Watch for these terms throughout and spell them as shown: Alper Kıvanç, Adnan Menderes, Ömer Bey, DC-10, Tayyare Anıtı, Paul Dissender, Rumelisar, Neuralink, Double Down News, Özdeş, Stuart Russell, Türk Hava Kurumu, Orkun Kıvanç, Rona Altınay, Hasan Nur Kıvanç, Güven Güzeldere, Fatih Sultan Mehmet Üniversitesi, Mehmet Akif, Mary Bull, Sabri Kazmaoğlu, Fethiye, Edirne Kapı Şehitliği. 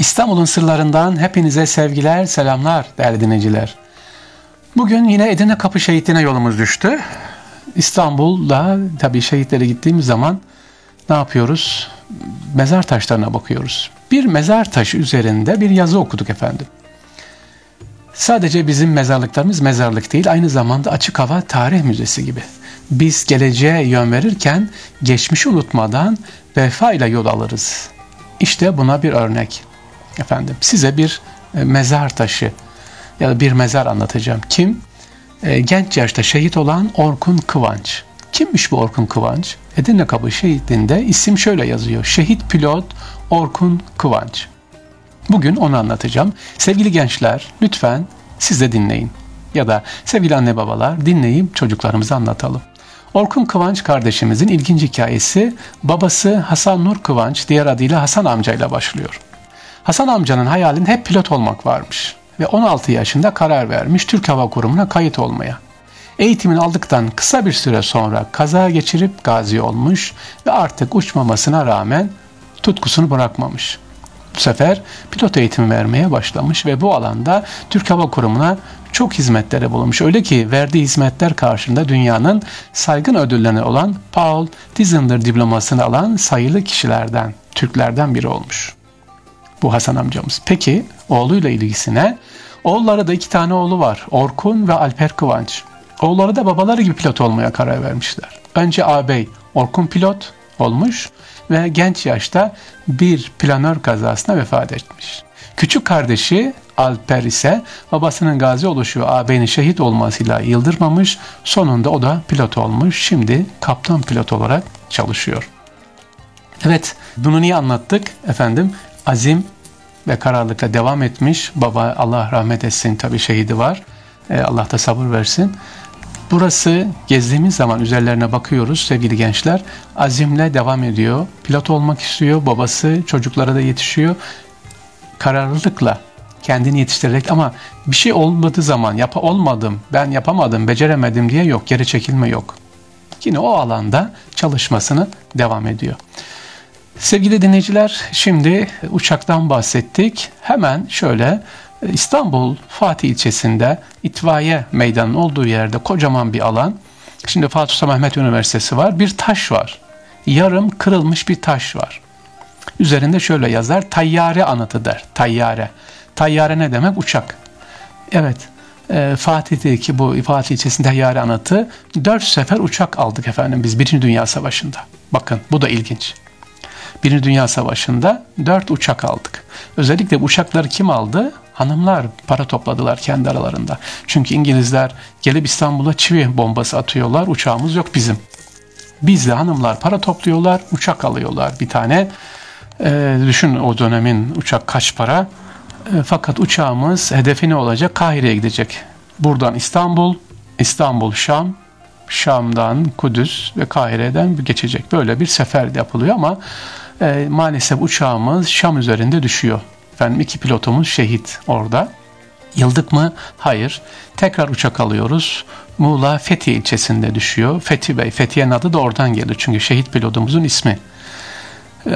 İstanbul'un sırlarından hepinize sevgiler, selamlar değerli dinleyiciler. Bugün yine Edirne Kapı Şehitliği'ne yolumuz düştü. İstanbul'da tabii şehitlere gittiğimiz zaman ne yapıyoruz? Mezar taşlarına bakıyoruz. Bir mezar taşı üzerinde bir yazı okuduk efendim. Sadece bizim mezarlıklarımız mezarlık değil, aynı zamanda açık hava tarih müzesi gibi. Biz geleceğe yön verirken geçmişi unutmadan vefayla yol alırız. İşte buna bir örnek. Efendim, size bir mezar taşı ya da bir mezar anlatacağım. Kim? Genç yaşta şehit olan Orkun Kıvanç. Kimmiş bu Orkun Kıvanç? Edirne Kapı Şehitliği'nde isim şöyle yazıyor. Şehit pilot Orkun Kıvanç. Bugün onu anlatacağım. Sevgili gençler, lütfen siz de dinleyin. Ya da sevgili anne babalar, dinleyip çocuklarımıza anlatalım. Orkun Kıvanç kardeşimizin ilginç hikayesi, babası Hasan Nur Kıvanç, diğer adıyla Hasan amcayla başlıyor. Hasan amcanın hayalin hep pilot olmak varmış ve 16 yaşında karar vermiş Türk Hava Kurumu'na kayıt olmaya. Eğitimini aldıktan kısa bir süre sonra kaza geçirip gazi olmuş ve artık uçmamasına rağmen tutkusunu bırakmamış. Bu sefer pilot eğitimi vermeye başlamış ve bu alanda Türk Hava Kurumu'na çok hizmetlere bulunmuş. Öyle ki verdiği hizmetler karşılığında dünyanın saygın ödüllerine olan Paul Dissender diplomasını alan sayılı kişilerden, Türklerden biri olmuş. Bu Hasan amcamız. Peki oğluyla ilgisine, oğulları da 2 oğlu var, Orkun ve Alper Kıvanç. Oğulları da babaları gibi pilot olmaya karar vermişler. Önce ağabey Orkun pilot olmuş ve genç yaşta bir planör kazasına vefat etmiş. Küçük kardeşi Alper ise babasının gazi oluşu ve ağabeyinin şehit olmasıyla yıldırmamış, sonunda o da pilot olmuş, şimdi kaptan pilot olarak çalışıyor. Evet, bunu niye anlattık efendim? Azim ve kararlılıkla devam etmiş. Baba, Allah rahmet etsin, tabii şehidi var. Allah da sabır versin. Burası gezdiğimiz zaman üzerlerine bakıyoruz sevgili gençler. Azimle devam ediyor. Pilot olmak istiyor. Babası çocuklara da yetişiyor. Kararlılıkla kendini yetiştirerek, ama bir şey olmadığı zaman ben yapamadım, beceremedim diye yok. Geri çekilme yok. Yine o alanda çalışmasını devam ediyor. Sevgili dinleyiciler, şimdi uçaktan bahsettik. Hemen şöyle, İstanbul Fatih ilçesinde itfaiye meydanının olduğu yerde kocaman bir alan. Şimdi Fatih Sultan Mehmet Üniversitesi var. Bir taş var. Yarım kırılmış bir taş var. Üzerinde şöyle yazar, tayyare anıtı der. Tayyare. Tayyare ne demek? Uçak. Evet. Fatih'teki bu Fatih ilçesinde tayyare anıtı. 4 sefer uçak aldık efendim biz 1. Dünya Savaşı'nda. Bakın bu da ilginç. 1. Dünya Savaşı'nda 4 uçak aldık. Özellikle bu uçakları kim aldı? Hanımlar para topladılar kendi aralarında. Çünkü İngilizler gelip İstanbul'a çivi bombası atıyorlar. Uçağımız yok bizim. Biz de hanımlar para topluyorlar, uçak alıyorlar bir tane. Düşün o dönemin uçak kaç para. Fakat uçağımız hedefi ne olacak? Kahire'ye gidecek. Buradan İstanbul, İstanbul Şam, Şam'dan Kudüs ve Kahire'den geçecek. Böyle bir sefer yapılıyor ama maalesef uçağımız Şam üzerinde düşüyor. Efendim 2 pilotumuz şehit orada. Yıldık mı? Hayır. Tekrar uçak alıyoruz. Muğla Fethiye ilçesinde düşüyor. Fethi Bey, Fethiye'nin adı da oradan geliyor. Çünkü şehit pilotumuzun ismi.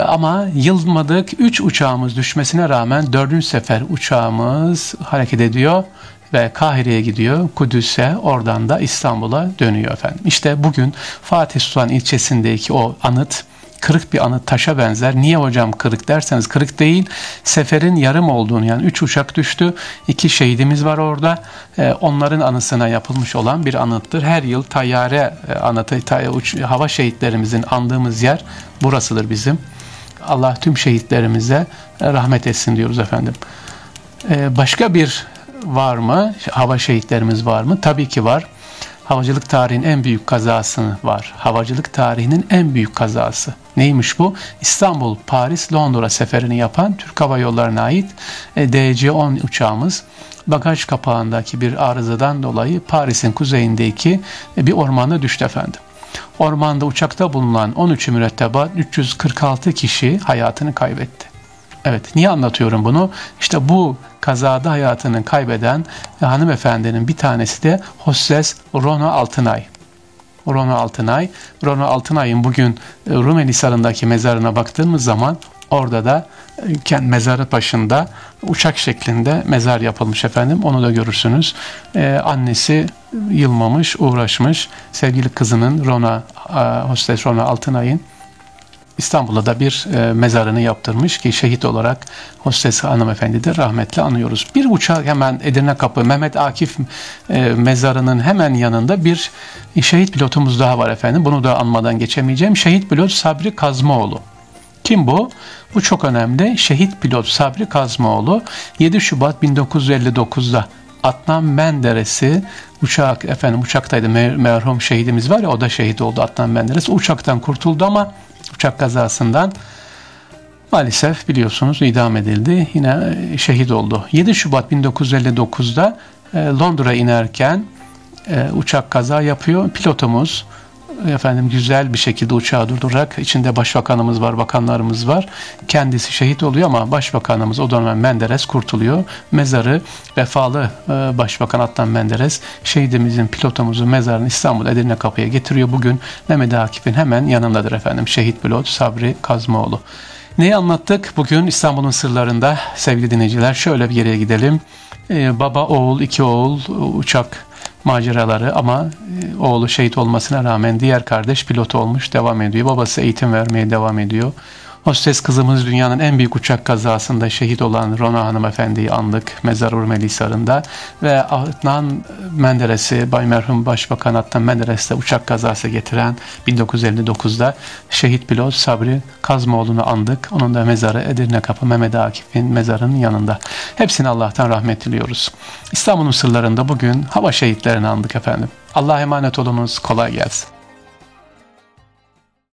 Ama yılmadık. 3 uçağımız düşmesine rağmen 4. sefer uçağımız hareket ediyor ve Kahire'ye gidiyor, Kudüs'e, oradan da İstanbul'a dönüyor efendim. İşte bugün Fatih Sultan ilçesindeki o anıt, kırık bir anıt, taşa benzer. Niye hocam kırık derseniz, kırık değil, seferin yarım olduğunu, yani 3 uçak düştü, 2 şehidimiz var orada, onların anısına yapılmış olan bir anıttır. Her yıl tayyare anıtı, hava şehitlerimizin andığımız yer burasıdır bizim. Allah tüm şehitlerimize rahmet etsin diyoruz efendim. Başka bir var mı? Hava şehitlerimiz var mı? Tabii ki var. Havacılık tarihinin en büyük kazası var. Havacılık tarihinin en büyük kazası. Neymiş bu? İstanbul, Paris, Londra seferini yapan Türk Hava Yolları'na ait DC-10 uçağımız bagaj kapağındaki bir arızadan dolayı Paris'in kuzeyindeki bir ormana düştü efendim. Ormanda uçakta bulunan 13 mürettebat 346 kişi hayatını kaybetti. Evet, niye anlatıyorum bunu? İşte bu kazada hayatını kaybeden hanımefendinin bir tanesi de hostes Rona Altınay. Rona Altınay'ın bugün Rumelisar'ındaki mezarına baktığımız zaman orada da mezarı başında uçak şeklinde mezar yapılmış efendim. Onu da görürsünüz. Annesi yılmamış, uğraşmış. Sevgili kızının Rona, hostes Rona Altınay'ın İstanbul'da da bir mezarını yaptırmış ki şehit olarak hostes hanımefendi de rahmetle anıyoruz. Bir uçak hemen Edirne Kapı Mehmet Akif mezarının hemen yanında bir şehit pilotumuz daha var efendim. Bunu da anmadan geçemeyeceğim. Şehit pilot Sabri Kazmaoğlu. Kim bu? Bu çok önemli. Şehit pilot Sabri Kazmaoğlu 7 Şubat 1959'da Adnan Menderes'i uçaktaydı. Merhum şehidimiz var ya, o da şehit oldu, Adnan Menderes. Uçaktan kurtuldu ama uçak kazasından maalesef biliyorsunuz idam edildi. Yine şehit oldu. 7 Şubat 1959'da Londra inerken uçak kaza yapıyor. Pilotumuz efendim güzel bir şekilde uçağı durdurarak, içinde başbakanımız var, bakanlarımız var. Kendisi şehit oluyor ama başbakanımız o dönem Menderes kurtuluyor. Mezarı vefalı başbakan Adnan Menderes şehidimizin, pilotumuzun mezarını İstanbul Edirne Kapı'ya getiriyor. Bugün Mehmet Akif'in hemen yanındadır efendim. Şehit pilot Sabri Kazmaoğlu. Neyi anlattık? Bugün İstanbul'un sırlarında sevgili dinleyiciler, şöyle bir yere gidelim. Baba oğul, iki oğul uçak maceraları ama oğlu şehit olmasına rağmen diğer kardeş pilot olmuş, devam ediyor. Babası eğitim vermeye devam ediyor. Hostes kızımız dünyanın en büyük uçak kazasında şehit olan Rona hanımefendiyi andık mezarı Rumelisar'ında ve Adnan Menderes'i, Bay Merhum Başbakan Adnan Menderes'te uçak kazası getiren 1959'da şehit pilot Sabri Kazmaoğlu'nu andık. Onun da mezarı Edirne Kapı Mehmet Akif'in mezarının yanında. Hepsine Allah'tan rahmet diliyoruz. İstanbul'un sırlarında bugün hava şehitlerini andık efendim. Allah'a emanet olunuz. Kolay gelsin.